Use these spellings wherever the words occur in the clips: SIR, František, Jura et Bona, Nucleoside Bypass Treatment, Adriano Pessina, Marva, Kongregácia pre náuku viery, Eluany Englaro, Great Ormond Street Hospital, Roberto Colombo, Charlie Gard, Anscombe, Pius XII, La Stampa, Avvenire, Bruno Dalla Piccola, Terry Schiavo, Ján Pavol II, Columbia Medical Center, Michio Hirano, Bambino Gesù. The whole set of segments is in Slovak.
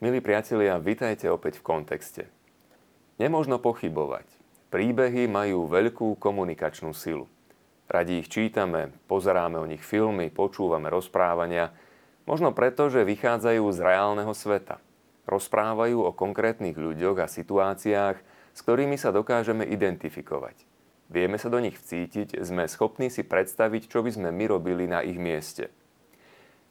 Milí priatelia, vitajte opäť v kontexte. Nemožno pochybovať. Príbehy majú veľkú komunikačnú silu. Radi ich čítame, pozeráme o nich filmy, počúvame rozprávania, možno preto, že vychádzajú z reálneho sveta. Rozprávajú o konkrétnych ľuďoch a situáciách, s ktorými sa dokážeme identifikovať. Vieme sa do nich vcítiť, sme schopní si predstaviť, čo by sme my robili na ich mieste.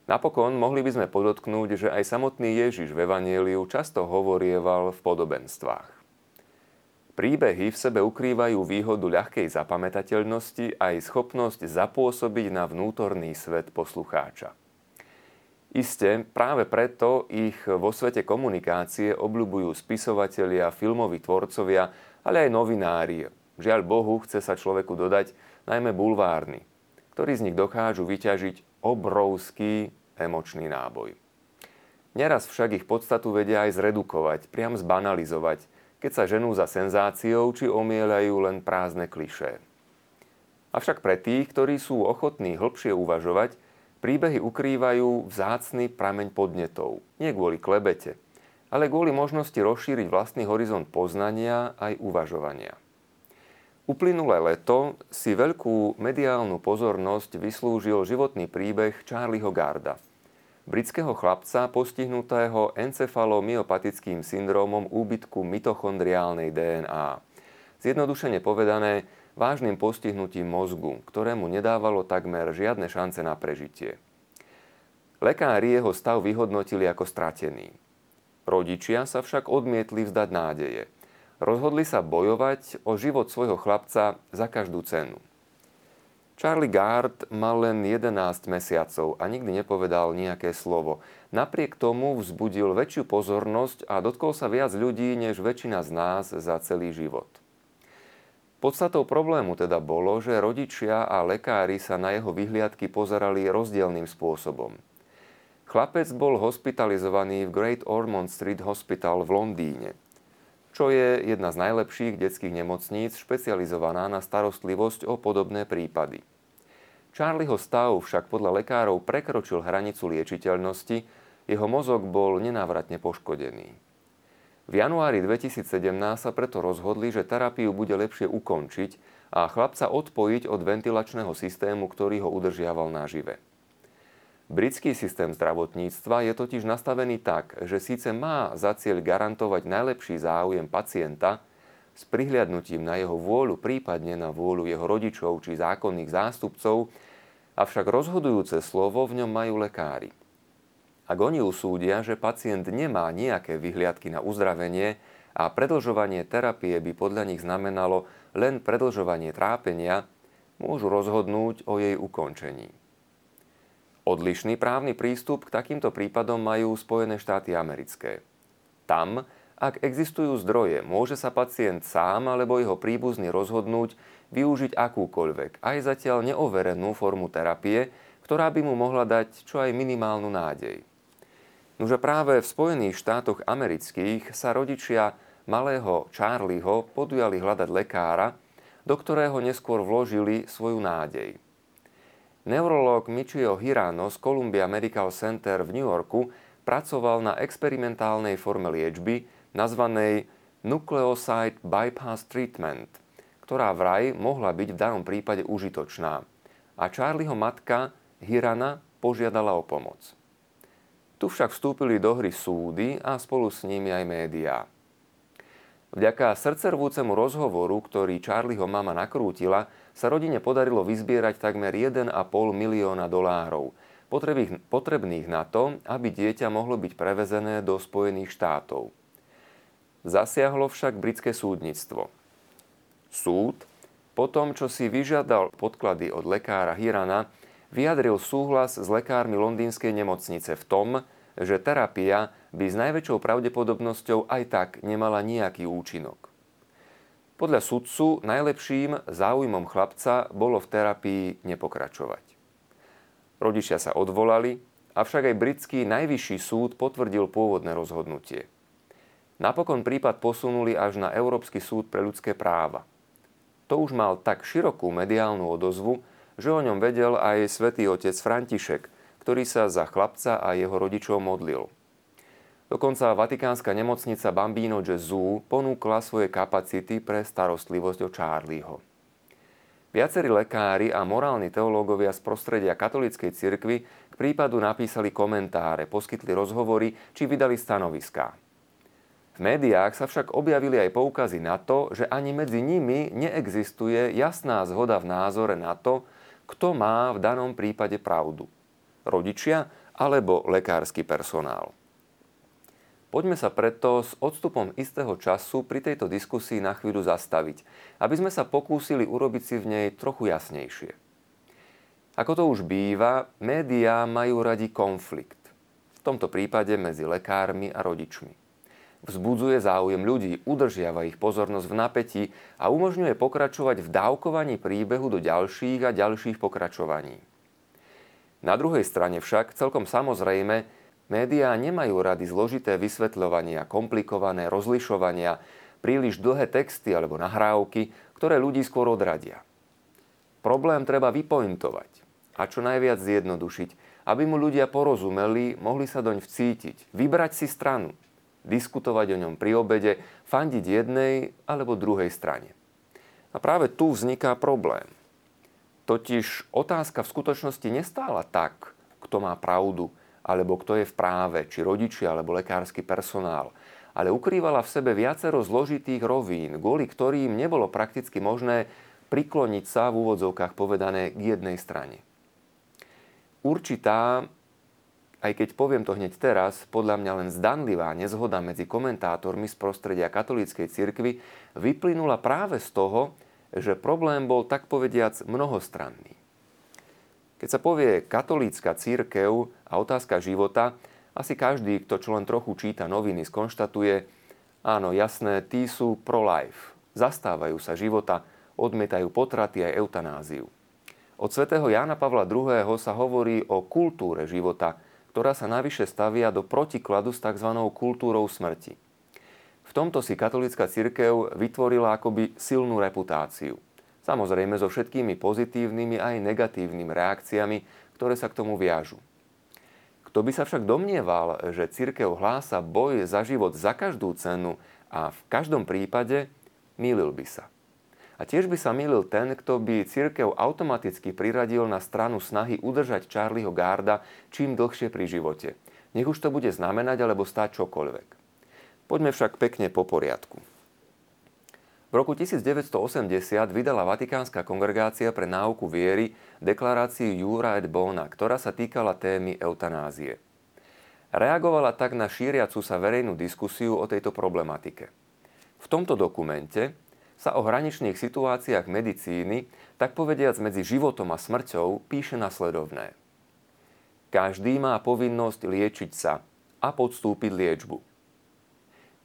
Napokon mohli by sme podotknúť, že aj samotný Ježiš v Evanjeliu často hovorieval v podobenstvách. Príbehy v sebe ukrývajú výhodu ľahkej zapamätateľnosti a aj schopnosť zapôsobiť na vnútorný svet poslucháča. Isté, práve preto ich vo svete komunikácie obľubujú spisovatelia, filmoví tvorcovia, ale aj novinári. Žiaľ Bohu, chce sa človeku dodať, najmä bulvárni, ktorí z nich dokážu vyťažiť obrovský emočný náboj. Neraz však ich podstatu vedia aj zredukovať, priam zbanalizovať, keď sa ženú za senzáciou či omieľajú len prázdne klišé. Avšak pre tých, ktorí sú ochotní hlbšie uvažovať, príbehy ukrývajú vzácny prameň podnetov, nie kvôli klebete, ale kvôli možnosti rozšíriť vlastný horizont poznania aj uvažovania. Uplynulé leto si veľkú mediálnu pozornosť vyslúžil životný príbeh Charlieho Garda, britského chlapca postihnutého encefalomyopatickým syndrómom úbytku mitochondriálnej DNA. Zjednodušene povedané, vážnym postihnutím mozgu, ktorému nedávalo takmer žiadne šance na prežitie. Lekári jeho stav vyhodnotili ako stratený. Rodičia sa však odmietli vzdať nádeje. Rozhodli sa bojovať o život svojho chlapca za každú cenu. Charlie Gard mal len 11 mesiacov a nikdy nepovedal nejaké slovo. Napriek tomu vzbudil väčšiu pozornosť a dotkol sa viac ľudí, než väčšina z nás za celý život. Podstatou problému teda bolo, že rodičia a lekári sa na jeho vyhliadky pozerali rozdielnym spôsobom. Chlapec bol hospitalizovaný v Great Ormond Street Hospital v Londýne, čo je jedna z najlepších detských nemocníc špecializovaná na starostlivosť o podobné prípady. Charlieho stav však podľa lekárov prekročil hranicu liečiteľnosti, jeho mozog bol nenávratne poškodený. V januári 2017 sa preto rozhodli, že terapiu bude lepšie ukončiť a chlapca odpojiť od ventilačného systému, ktorý ho udržiaval nažive. Britský systém zdravotníctva je totiž nastavený tak, že síce má za cieľ garantovať najlepší záujem pacienta s prihliadnutím na jeho vôľu, prípadne na vôľu jeho rodičov či zákonných zástupcov, avšak rozhodujúce slovo v ňom majú lekári. Ak oni usúdia, že pacient nemá nejaké vyhliadky na uzdravenie a predĺžovanie terapie by podľa nich znamenalo len predĺžovanie trápenia, môžu rozhodnúť o jej ukončení. Odlišný právny prístup k takýmto prípadom majú Spojené štáty americké. Tam, ak existujú zdroje, môže sa pacient sám alebo jeho príbuzný rozhodnúť využiť akúkoľvek, aj zatiaľ neoverenú formu terapie, ktorá by mu mohla dať čo aj minimálnu nádej. Nože práve v Spojených štátoch amerických sa rodičia malého Charlieho podujali hľadať lekára, do ktorého neskôr vložili svoju nádej. Neurológ Michio Hirano z Columbia Medical Center v New Yorku pracoval na experimentálnej forme liečby nazvanej Nucleoside Bypass Treatment, ktorá vraj mohla byť v danom prípade užitočná. A Charlieho matka Hirana požiadala o pomoc. Tu však vstúpili do hry súdy a spolu s nimi aj médiá. Vďaka srdcervúcemu rozhovoru, ktorý Charlieho mama nakrútila, sa rodine podarilo vyzbierať takmer $1,5 milióna, potrebných na to, aby dieťa mohlo byť prevezené do Spojených štátov. Zasiahlo však britské súdnictvo. Súd, po tom, čo si vyžiadal podklady od lekára Hirana, vyjadril súhlas s lekármi londýnskej nemocnice v tom, že terapia by s najväčšou pravdepodobnosťou aj tak nemala nejaký účinok. Podľa sudcu najlepším záujmom chlapca bolo v terapii nepokračovať. Rodičia sa odvolali, avšak aj britský najvyšší súd potvrdil pôvodné rozhodnutie. Napokon prípad posunuli až na Európsky súd pre ľudské práva. To už mal tak širokú mediálnu odozvu, že o ňom vedel aj svätý otec František, ktorý sa za chlapca a jeho rodičov modlil. Dokonca vatikánska nemocnica Bambino Gesù ponúkla svoje kapacity pre starostlivosť o Charlieho. Viacerí lekári a morálni teológovia z prostredia katolíckej cirkvi k prípadu napísali komentáre, poskytli rozhovory či vydali stanoviská. V médiách sa však objavili aj poukazy na to, že ani medzi nimi neexistuje jasná zhoda v názore na to, kto má v danom prípade pravdu. Rodičia alebo lekársky personál. Poďme sa preto s odstupom istého času pri tejto diskusii na chvíľu zastaviť, aby sme sa pokúsili urobiť si v nej trochu jasnejšie. Ako to už býva, médiá majú radi konflikt. V tomto prípade medzi lekármi a rodičmi. Vzbudzuje záujem ľudí, udržiava ich pozornosť v napätí a umožňuje pokračovať v dávkovaní príbehu do ďalších a ďalších pokračovaní. Na druhej strane však, celkom samozrejme, médiá nemajú rady zložité vysvetľovania, komplikované rozlišovania, príliš dlhé texty alebo nahrávky, ktoré ľudí skôr odradia. Problém treba vypointovať a čo najviac zjednodušiť, aby mu ľudia porozumeli, mohli sa doň vcítiť, vybrať si stranu, diskutovať o ňom pri obede, fandiť jednej alebo druhej strane. A práve tu vzniká problém. Totiž otázka v skutočnosti nestála tak, kto má pravdu, alebo kto je v práve, či rodičia, alebo lekársky personál, ale ukrývala v sebe viacero zložitých rovín, kvôli ktorým nebolo prakticky možné prikloniť sa v úvodzovkách povedané k jednej strane. Určitá, aj keď poviem to hneď teraz, podľa mňa len zdanlivá nezhoda medzi komentátormi z prostredia katolíckej cirkvi vyplynula práve z toho, že problém bol tak povediac mnohostranný. Keď sa povie katolícka cirkev a otázka života, asi každý, kto čo len trochu číta noviny, skonštatuje, áno, jasné, tí sú pro-life. Zastávajú sa života, odmietajú potraty aj eutanáziu. Od svätého Jána Pavla II. Sa hovorí o kultúre života, ktorá sa navyše stavia do protikladu s tzv. Kultúrou smrti. V tomto si katolícka cirkev vytvorila akoby silnú reputáciu. Samozrejme so všetkými pozitívnymi aj negatívnymi reakciami, ktoré sa k tomu viažu. Kto by sa však domnieval, že cirkev hlása boj za život za každú cenu a v každom prípade, mýlil by sa. A tiež by sa mýlil ten, kto by cirkev automaticky priradil na stranu snahy udržať Charlieho Garda čím dlhšie pri živote. Nech už to bude znamenať alebo stáť čokoľvek. Poďme však pekne po poriadku. V roku 1980 vydala Vatikánska kongregácia pre náuku viery deklaráciu Jura et Bona, ktorá sa týkala témy eutanázie. Reagovala tak na šíriacu sa verejnú diskusiu o tejto problematike. V tomto dokumente sa o hraničných situáciách medicíny, tak povediac medzi životom a smrťou, píše nasledovné. Každý má povinnosť liečiť sa a podstúpiť liečbu.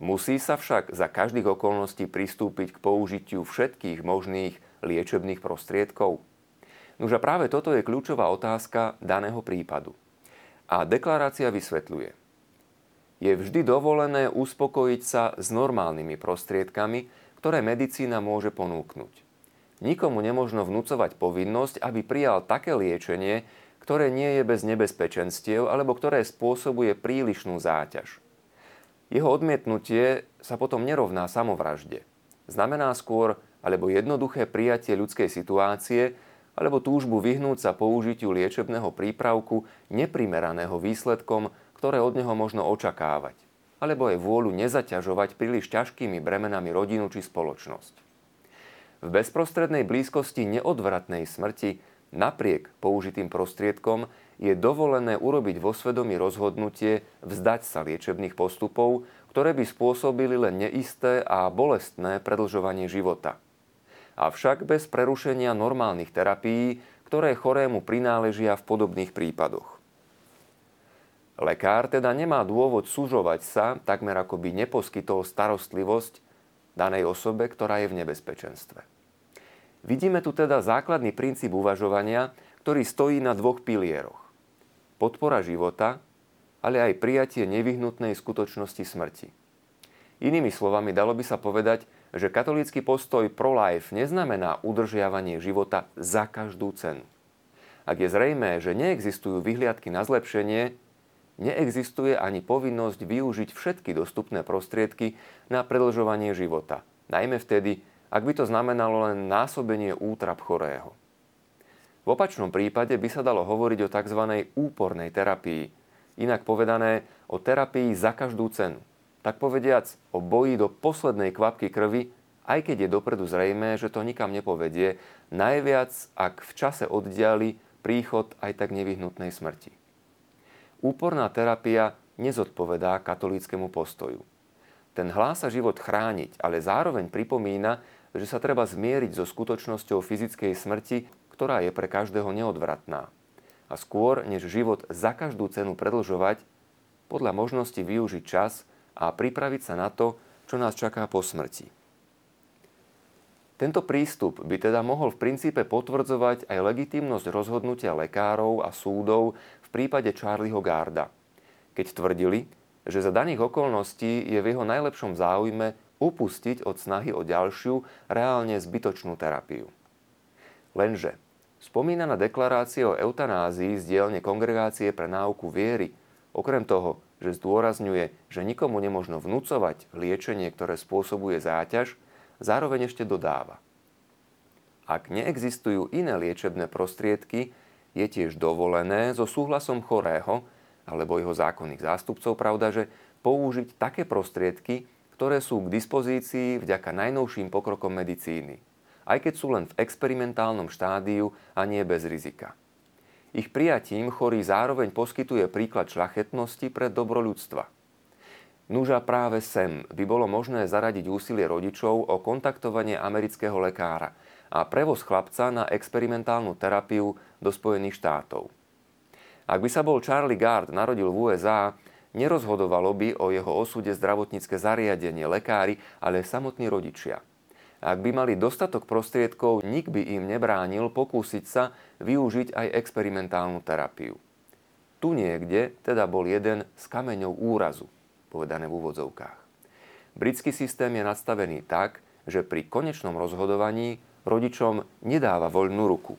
Musí sa však za každých okolností pristúpiť k použitiu všetkých možných liečebných prostriedkov. Nuž a práve toto je kľúčová otázka daného prípadu. A deklarácia vysvetľuje. Je vždy dovolené uspokojiť sa s normálnymi prostriedkami, ktoré medicína môže ponúknuť. Nikomu nemožno vnúcovať povinnosť, aby prijal také liečenie, ktoré nie je bez nebezpečenstiev alebo ktoré spôsobuje prílišnú záťaž. Jeho odmietnutie sa potom nerovná samovražde. Znamená skôr alebo jednoduché prijatie ľudskej situácie alebo túžbu vyhnúť sa použitiu liečebného prípravku neprimeraného výsledkom, ktoré od neho možno očakávať, alebo aj vôľu nezaťažovať príliš ťažkými bremenami rodinu či spoločnosť. V bezprostrednej blízkosti neodvratnej smrti napriek použitým prostriedkom je dovolené urobiť vo svedomí rozhodnutie vzdať sa liečebných postupov, ktoré by spôsobili len neisté a bolestné predlžovanie života. Avšak bez prerušenia normálnych terapií, ktoré chorému prináležia v podobných prípadoch. Lekár teda nemá dôvod sužovať sa, takmer ako by neposkytol starostlivosť danej osobe, ktorá je v nebezpečenstve. Vidíme tu teda základný princíp uvažovania, ktorý stojí na dvoch pilieroch. Podpora života, ale aj prijatie nevyhnutnej skutočnosti smrti. Inými slovami, dalo by sa povedať, že katolícky postoj pro-life neznamená udržiavanie života za každú cenu. Ak je zrejmé, že neexistujú vyhliadky na zlepšenie, neexistuje ani povinnosť využiť všetky dostupné prostriedky na predĺžovanie života, najmä vtedy, ak by to znamenalo len násobenie útrap chorého. V opačnom prípade by sa dalo hovoriť o tzv. Úpornej terapii, inak povedané o terapii za každú cenu, tak povediac o boji do poslednej kvapky krvi, aj keď je dopredu zrejmé, že to nikam nepovedie, najviac ak v čase oddiali príchod aj tak nevyhnutnej smrti. Úporná terapia nezodpovedá katolíckemu postoju. Ten hlása život chrániť, ale zároveň pripomína, že sa treba zmieriť so skutočnosťou fyzickej smrti, ktorá je pre každého neodvratná. A skôr, než život za každú cenu predlžovať, podľa možnosti využiť čas a pripraviť sa na to, čo nás čaká po smrti. Tento prístup by teda mohol v princípe potvrdzovať aj legitímnosť rozhodnutia lekárov a súdov v prípade Charlieho Garda, keď tvrdili, že za daných okolností je v jeho najlepšom záujme upustiť od snahy o ďalšiu, reálne zbytočnú terapiu. Lenže spomínaná deklarácia o eutanázii z dielne Kongregácie pre náuku viery, okrem toho, že zdôrazňuje, že nikomu nemožno vnúcovať liečenie, ktoré spôsobuje záťaž, zároveň ešte dodáva. Ak neexistujú iné liečebné prostriedky, je tiež dovolené so súhlasom chorého alebo jeho zákonných zástupcov, pravdaže, použiť také prostriedky, ktoré sú k dispozícii vďaka najnovším pokrokom medicíny, aj keď sú len v experimentálnom štádiu a nie bez rizika. Ich prijatím chorý zároveň poskytuje príklad šľachetnosti pre dobro ľudstva. Nuža práve sem by bolo možné zaradiť úsilie rodičov o kontaktovanie amerického lekára a prevoz chlapca na experimentálnu terapiu do Spojených štátov. Ak by sa bol Charlie Gard narodil v USA, nerozhodovalo by o jeho osude zdravotnícke zariadenie, lekári, ale samotní rodičia. Ak by mali dostatok prostriedkov, nik by im nebránil pokúsiť sa využiť aj experimentálnu terapiu. Tu niekde teda bol jeden z kameňov úrazu, povedané v úvodzovkách. Britský systém je nastavený tak, že pri konečnom rozhodovaní rodičom nedáva voľnú ruku.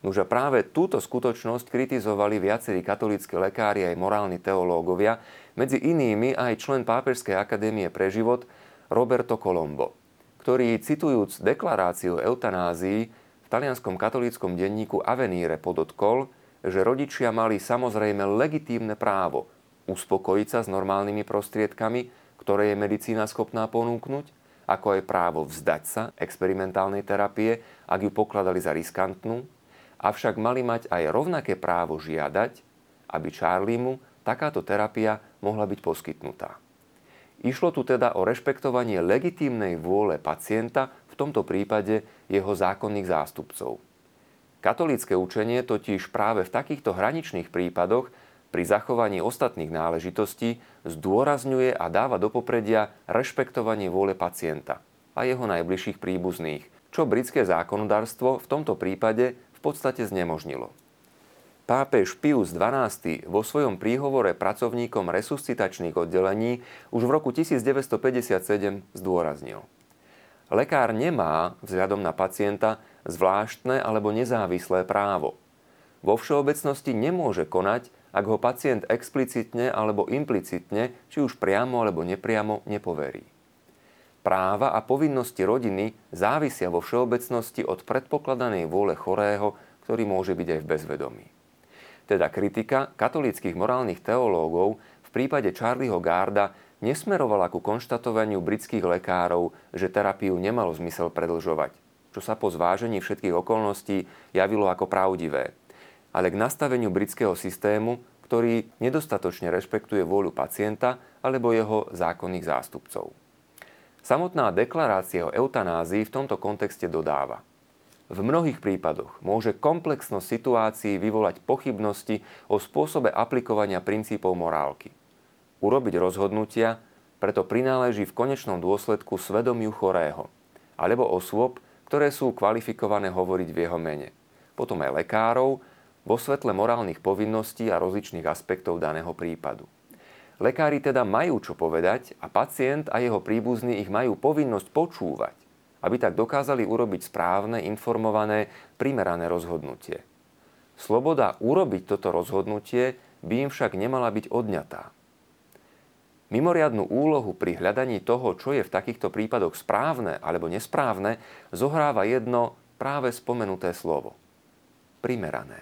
Nuže práve túto skutočnosť kritizovali viacerí katolícki lekári aj morálni teológovia, medzi inými aj člen Pápežskej akadémie pre život Roberto Colombo, ktorý, citujúc deklaráciu o eutanázii, v talianskom katolíckom denníku Avvenire podotkol, že rodičia mali samozrejme legitímne právo uspokojiť sa s normálnymi prostriedkami, ktoré je medicína schopná ponúknuť, ako aj právo vzdať sa experimentálnej terapie, ak ju pokladali za riskantnú, avšak mali mať aj rovnaké právo žiadať, aby Charliemu takáto terapia mohla byť poskytnutá. Išlo tu teda o rešpektovanie legitímnej vôle pacienta, v tomto prípade jeho zákonných zástupcov. Katolícke učenie totiž práve v takýchto hraničných prípadoch pri zachovaní ostatných náležitostí zdôrazňuje a dáva do popredia rešpektovanie vôle pacienta a jeho najbližších príbuzných, čo britské zákonodárstvo v tomto prípade v podstate znemožnilo. Pápež Pius XII vo svojom príhovore pracovníkom resuscitačných oddelení už v roku 1957 zdôraznil: lekár nemá vzhľadom na pacienta zvláštne alebo nezávislé právo. Vo všeobecnosti nemôže konať, ak ho pacient explicitne alebo implicitne, či už priamo alebo nepriamo, nepoverí. Práva a povinnosti rodiny závisia vo všeobecnosti od predpokladanej vôle chorého, ktorý môže byť aj v bezvedomí. Teda kritika katolíckych morálnych teológov v prípade Charlieho Garda nesmerovala ku konštatovaniu britských lekárov, že terapiu nemalo zmysel predlžovať, čo sa po zvážení všetkých okolností javilo ako pravdivé, ale k nastaveniu britského systému, ktorý nedostatočne rešpektuje vôľu pacienta alebo jeho zákonných zástupcov. Samotná deklarácia o eutanázii v tomto kontexte dodáva: v mnohých prípadoch môže komplexnosť situácií vyvolať pochybnosti o spôsobe aplikovania princípov morálky. Urobiť rozhodnutia preto prináleží v konečnom dôsledku svedomiu chorého alebo osôb, ktoré sú kvalifikované hovoriť v jeho mene, potom aj lekárov, vo svetle morálnych povinností a rozličných aspektov daného prípadu. Lekári teda majú čo povedať a pacient a jeho príbuzní ich majú povinnosť počúvať, aby tak dokázali urobiť správne, informované, primerané rozhodnutie. Sloboda urobiť toto rozhodnutie by im však nemala byť odňatá. Mimoriadnu úlohu pri hľadaní toho, čo je v takýchto prípadoch správne alebo nesprávne, zohráva jedno práve spomenuté slovo. Primerané.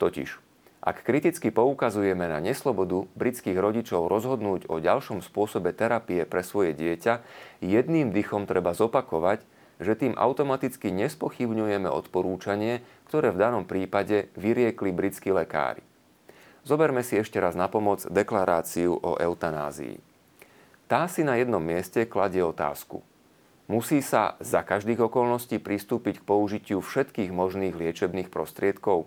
Totiž, ak kriticky poukazujeme na neslobodu britských rodičov rozhodnúť o ďalšom spôsobe terapie pre svoje dieťa, jedným dychom treba zopakovať, že tým automaticky nespochybňujeme odporúčanie, ktoré v danom prípade vyriekli britskí lekári. Zoberme si ešte raz na pomoc deklaráciu o eutanázii. Tá si na jednom mieste kladie otázku. Musí sa za každých okolností pristúpiť k použitiu všetkých možných liečebných prostriedkov?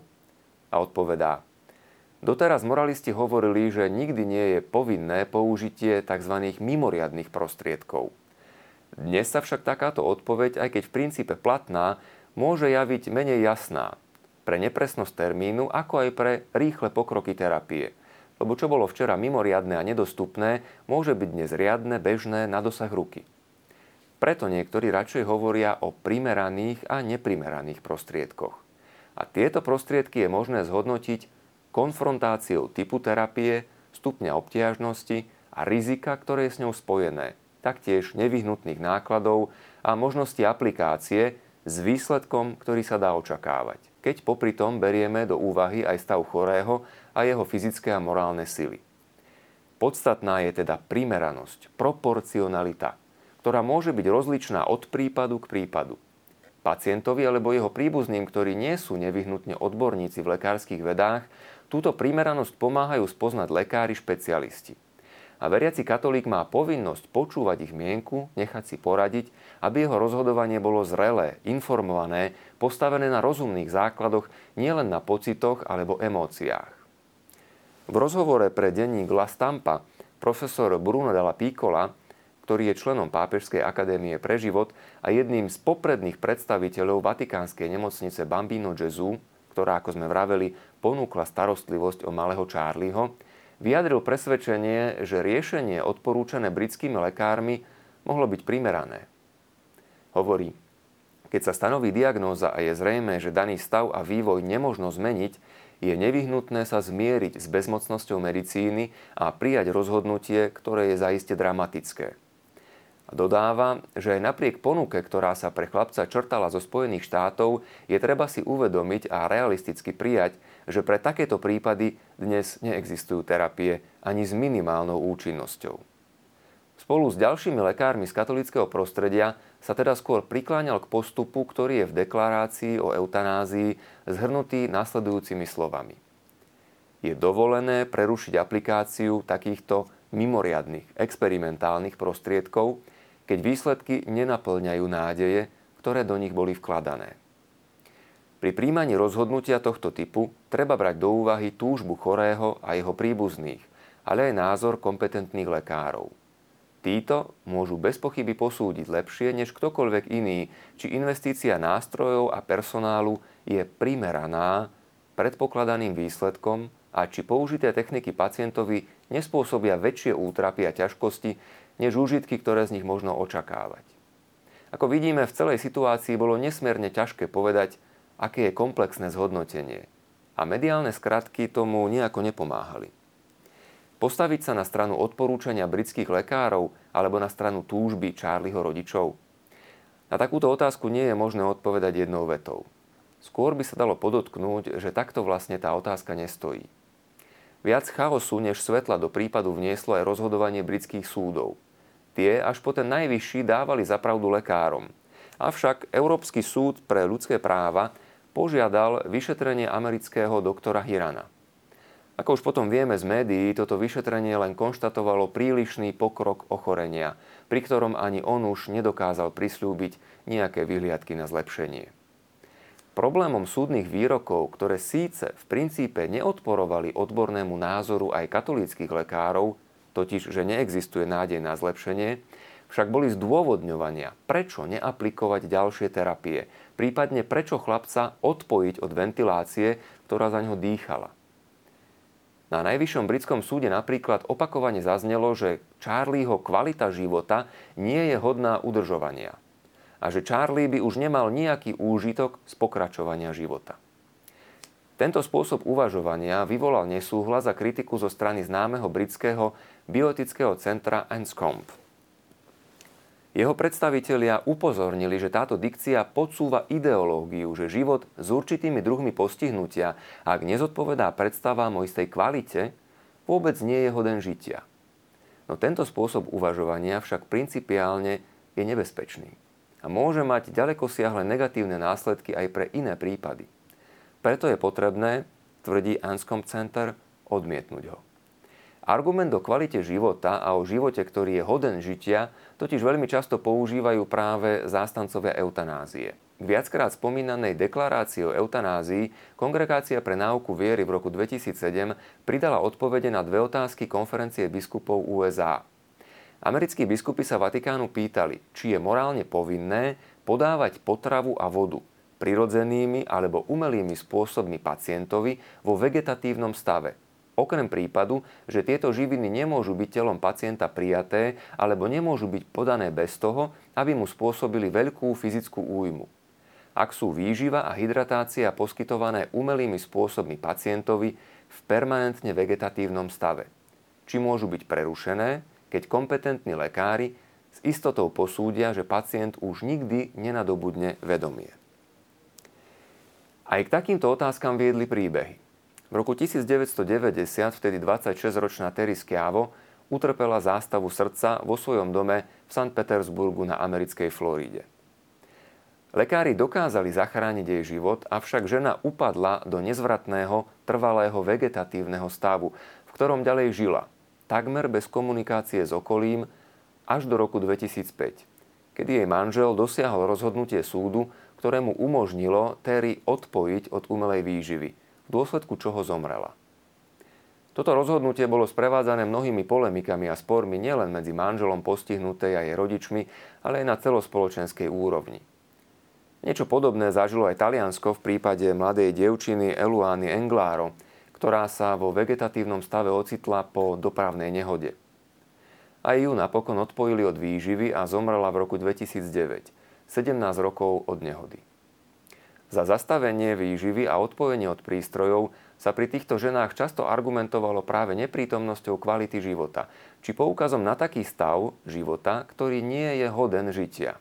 A odpovedá. Doteraz moralisti hovorili, že nikdy nie je povinné použitie tzv. Mimoriadnych prostriedkov. Dnes sa však takáto odpoveď, aj keď v princípe platná, môže javiť menej jasná. Pre nepresnosť termínu, ako aj pre rýchle pokroky terapie. Lebo čo bolo včera mimoriadne a nedostupné, môže byť dnes riadne, bežné, na dosah ruky. Preto niektorí radšej hovoria o primeraných a neprimeraných prostriedkoch. A tieto prostriedky je možné zhodnotiť konfrontáciou typu terapie, stupňa obtiažnosti a rizika, ktoré je s ňou spojené, taktiež nevyhnutných nákladov a možnosti aplikácie s výsledkom, ktorý sa dá očakávať. Keď popri tom berieme do úvahy aj stav chorého a jeho fyzické a morálne sily. Podstatná je teda primeranosť, proporcionalita, ktorá môže byť rozličná od prípadu k prípadu. Pacientovi alebo jeho príbuzným, ktorí nie sú nevyhnutne odborníci v lekárskych vedách, túto primeranosť pomáhajú spoznať lekári špecialisti. A veriaci katolík má povinnosť počúvať ich mienku, nechať si poradiť, aby jeho rozhodovanie bolo zrelé, informované, postavené na rozumných základoch, nielen na pocitoch alebo emóciách. V rozhovore pre denník La Stampa profesor Bruno Dalla Piccola, ktorý je členom Pápežskej akadémie pre život a jedným z popredných predstaviteľov vatikánskej nemocnice Bambino Gesù, ktorá, ako sme vraveli, ponúkla starostlivosť o malého Charlieho, vyjadril presvedčenie, že riešenie odporúčané britskými lekármi mohlo byť primerané. Hovorí, keď sa stanoví diagnóza a je zrejmé, že daný stav a vývoj nemožno zmeniť, je nevyhnutné sa zmieriť s bezmocnosťou medicíny a prijať rozhodnutie, ktoré je zaiste dramatické. A dodáva, že aj napriek ponuke, ktorá sa pre chlapca črtala zo Spojených štátov, je treba si uvedomiť a realisticky prijať, že pre takéto prípady dnes neexistujú terapie ani s minimálnou účinnosťou. Spolu s ďalšími lekármi z katolíckeho prostredia sa teda skôr prikláňal k postupu, ktorý je v deklarácii o eutanázii zhrnutý nasledujúcimi slovami. Je dovolené prerušiť aplikáciu takýchto mimoriadnych experimentálnych prostriedkov, keď výsledky nenapĺňajú nádeje, ktoré do nich boli vkladané. Pri príjmaní rozhodnutia tohto typu treba brať do úvahy túžbu chorého a jeho príbuzných, ale aj názor kompetentných lekárov. Títo môžu bez pochyby posúdiť lepšie než ktokoľvek iný, či investícia nástrojov a personálu je primeraná predpokladaným výsledkom a či použité techniky pacientovi nespôsobia väčšie útrapy a ťažkosti než úžitky, ktoré z nich možno očakávať. Ako vidíme, v celej situácii bolo nesmierne ťažké povedať, aké je komplexné zhodnotenie. A mediálne skratky tomu nejako nepomáhali. Postaviť sa na stranu odporúčania britských lekárov alebo na stranu túžby Charlieho rodičov? Na takúto otázku nie je možné odpovedať jednou vetou. Skôr by sa dalo podotknúť, že takto vlastne tá otázka nestojí. Viac chaosu než svetla do prípadu vnieslo aj rozhodovanie britských súdov. Tie až po ten najvyšší dávali zapravdu lekárom. Avšak Európsky súd pre ľudské práva požiadal vyšetrenie amerického doktora Hirana. Ako už potom vieme z médií, toto vyšetrenie len konštatovalo prílišný pokrok ochorenia, pri ktorom ani on už nedokázal prisľúbiť nejaké vyhliadky na zlepšenie. Problémom súdnych výrokov, ktoré síce v princípe neodporovali odbornému názoru aj katolíckych lekárov, totiž že neexistuje nádej na zlepšenie, však boli zdôvodňovania, prečo neaplikovať ďalšie terapie, prípadne prečo chlapca odpojiť od ventilácie, ktorá za ňo dýchala. Na najvyššom britskom súde napríklad opakovane zaznelo, že Charlieho kvalita života nie je hodná udržovania a že Charlie by už nemal nejaký úžitok z pokračovania života. Tento spôsob uvažovania vyvolal nesúhlas a kritiku zo strany známeho britského bioetického centra Anscombe. Jeho predstavitelia upozornili, že táto dikcia podsúva ideológiu, že život s určitými druhmi postihnutia, ak nezodpovedá predstavám o istej kvalite, vôbec nie je hoden žitia. No tento spôsob uvažovania však principiálne je nebezpečný a môže mať ďalekosiahle negatívne následky aj pre iné prípady. Preto je potrebné, tvrdí Anscombe Center, odmietnúť ho. Argument o kvalite života a o živote, ktorý je hoden žitia, totiž veľmi často používajú práve zástancovia eutanázie. K viackrát spomínanej deklarácii o eutanázii Kongregácia pre náuku viery v roku 2007 pridala odpovede na dve otázky konferencie biskupov USA. Americkí biskupi sa Vatikánu pýtali, či je morálne povinné podávať potravu a vodu prirodzenými alebo umelými spôsobmi pacientovi vo vegetatívnom stave, okrem prípadu, že tieto živiny nemôžu byť telom pacienta prijaté alebo nemôžu byť podané bez toho, aby mu spôsobili veľkú fyzickú újmu. Ak sú výživa a hydratácia poskytované umelými spôsobmi pacientovi v permanentne vegetatívnom stave, či môžu byť prerušené, keď kompetentní lekári s istotou posúdia, že pacient už nikdy nenadobudne vedomie. Aj k takýmto otázkam viedli príbehy. V roku 1990 vtedy 26-ročná Terry Schiavo utrpela zástavu srdca vo svojom dome v Sankt Petersburgu na americkej Floríde. Lekári dokázali zachrániť jej život, avšak žena upadla do nezvratného, trvalého vegetatívneho stavu, v ktorom ďalej žila, takmer bez komunikácie s okolím, až do roku 2005, kedy jej manžel dosiahol rozhodnutie súdu, ktorému umožnilo Terry odpojiť od umelej výživy, v dôsledku čoho zomrela. Toto rozhodnutie bolo sprevádzané mnohými polemikami a spormi nielen medzi manželom postihnutej a jej rodičmi, ale aj na celospoločenskej úrovni. Niečo podobné zažilo aj Taliansko v prípade mladej dievčiny Eluany Englaro, ktorá sa vo vegetatívnom stave ocitla po dopravnej nehode. Aj ju napokon odpojili od výživy a zomrela v roku 2009, 17 rokov od nehody. Za zastavenie výživy a odpojenie od prístrojov sa pri týchto ženách často argumentovalo práve neprítomnosťou kvality života, či poukazom na taký stav života, ktorý nie je hoden žitia.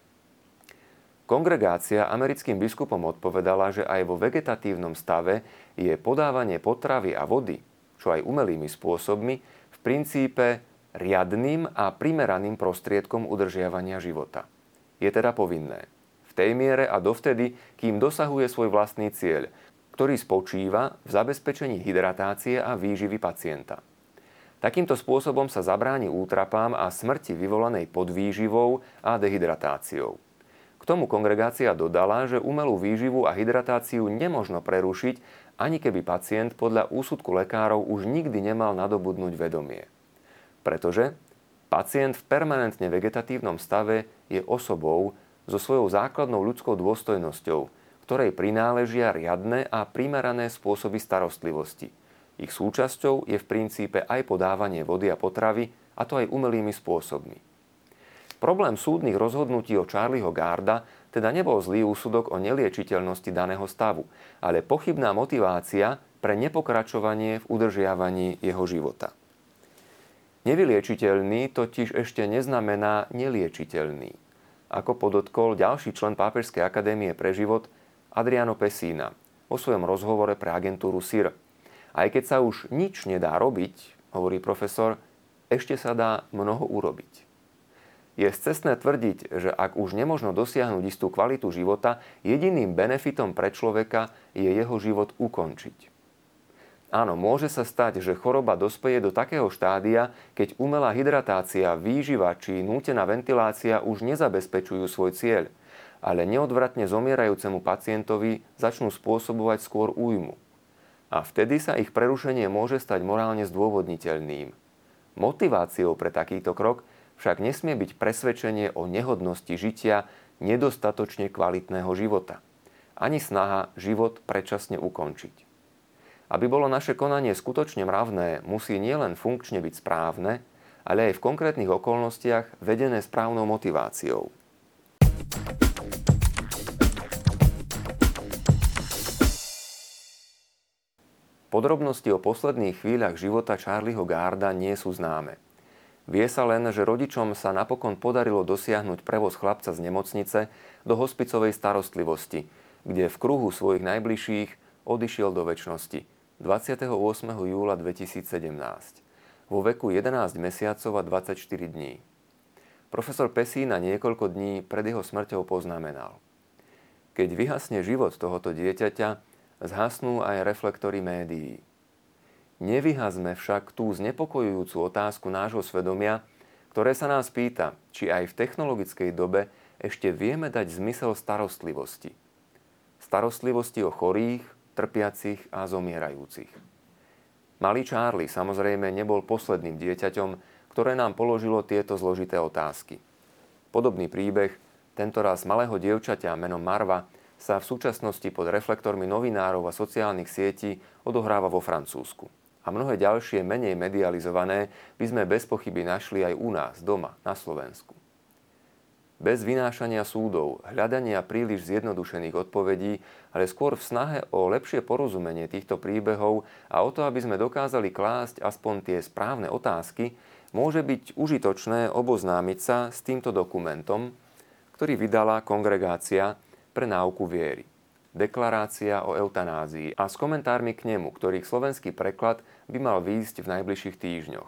Kongregácia americkým biskupom odpovedala, že aj vo vegetatívnom stave je podávanie potravy a vody, čo aj umelými spôsobmi, v princípe riadnym a primeraným prostriedkom udržiavania života. Je teda povinné v tej miere a dovtedy, kým dosahuje svoj vlastný cieľ, ktorý spočíva v zabezpečení hydratácie a výživy pacienta. Takýmto spôsobom sa zabráni útrapám a smrti vyvolanej podvýživou a dehydratáciou. K tomu kongregácia dodala, že umelú výživu a hydratáciu nemožno prerušiť, ani keby pacient podľa úsudku lekárov už nikdy nemal nadobudnúť vedomie. Pretože pacient v permanentne vegetatívnom stave je osobou so svojou základnou ľudskou dôstojnosťou, ktorej prináležia riadne a primerané spôsoby starostlivosti. Ich súčasťou je v princípe aj podávanie vody a potravy, a to aj umelými spôsobmi. Problém súdnych rozhodnutí o Charlieho Garda teda nebol zlý úsudok o neliečiteľnosti daného stavu, ale pochybná motivácia pre nepokračovanie v udržiavaní jeho života. Nevyliečiteľný totiž ešte neznamená neliečiteľný, ako podotkol ďalší člen Pápežskej akadémie pre život Adriano Pessina o svojom rozhovore pre agentúru SIR. Aj keď sa už nič nedá robiť, hovorí profesor, ešte sa dá mnoho urobiť. Je scestné tvrdiť, že ak už nemožno dosiahnuť istú kvalitu života, jediným benefitom pre človeka je jeho život ukončiť. Áno, môže sa stať, že choroba dospeje do takého štádia, keď umelá hydratácia, výživa či nútená ventilácia už nezabezpečujú svoj cieľ, ale neodvratne zomierajúcemu pacientovi začnú spôsobovať skôr újmu. A vtedy sa ich prerušenie môže stať morálne zdôvodniteľným. Motiváciou pre takýto krok však nesmie byť presvedčenie o nehodnosti žitia nedostatočne kvalitného života, ani snaha život predčasne ukončiť. Aby bolo naše konanie skutočne mravné, musí nielen funkčne byť správne, ale aj v konkrétnych okolnostiach vedené správnou motiváciou. Podrobnosti o posledných chvíľach života Charlieho Garda nie sú známe. Vie sa len, že rodičom sa napokon podarilo dosiahnuť prevoz chlapca z nemocnice do hospicovej starostlivosti, kde v kruhu svojich najbližších odišiel do večnosti 28. júla 2017 vo veku 11 mesiacov a 24 dní. Profesor Pessina niekoľko dní pred jeho smrťou poznamenal: keď vyhasne život tohoto dieťaťa, zhasnú aj reflektory médií. Nevyhazme však tú znepokojujúcu otázku nášho svedomia, ktoré sa nás pýta, či aj v technologickej dobe ešte vieme dať zmysel starostlivosti. Starostlivosti o chorých, trpiacich a zomierajúcich. Malý Charlie samozrejme nebol posledným dieťaťom, ktoré nám položilo tieto zložité otázky. Podobný príbeh, tentoraz malého dievčaťa menom Marva, sa v súčasnosti pod reflektormi novinárov a sociálnych sietí odohráva vo Francúzsku. A mnohé ďalšie, menej medializované, by sme bez pochyby našli aj u nás, doma, na Slovensku. Bez vynášania súdov, hľadania príliš zjednodušených odpovedí, ale skôr v snahe o lepšie porozumenie týchto príbehov a o to, aby sme dokázali klásť aspoň tie správne otázky, môže byť užitočné oboznámiť sa s týmto dokumentom, ktorý vydala Kongregácia pre náuku viery, deklarácia o eutanázii, a s komentármi k nemu, ktorých slovenský preklad by mal výjsť v najbližších týždňoch.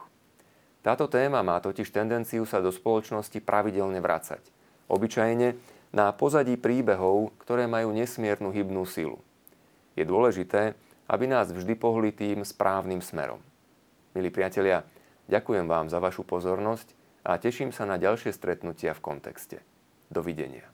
Táto téma má totiž tendenciu sa do spoločnosti pravidelne vracať, obyčajne na pozadí príbehov, ktoré majú nesmiernu hybnú silu. Je dôležité, aby nás vždy pohli tým správnym smerom. Milí priatelia, ďakujem vám za vašu pozornosť a teším sa na ďalšie stretnutia v kontexte. Dovidenia.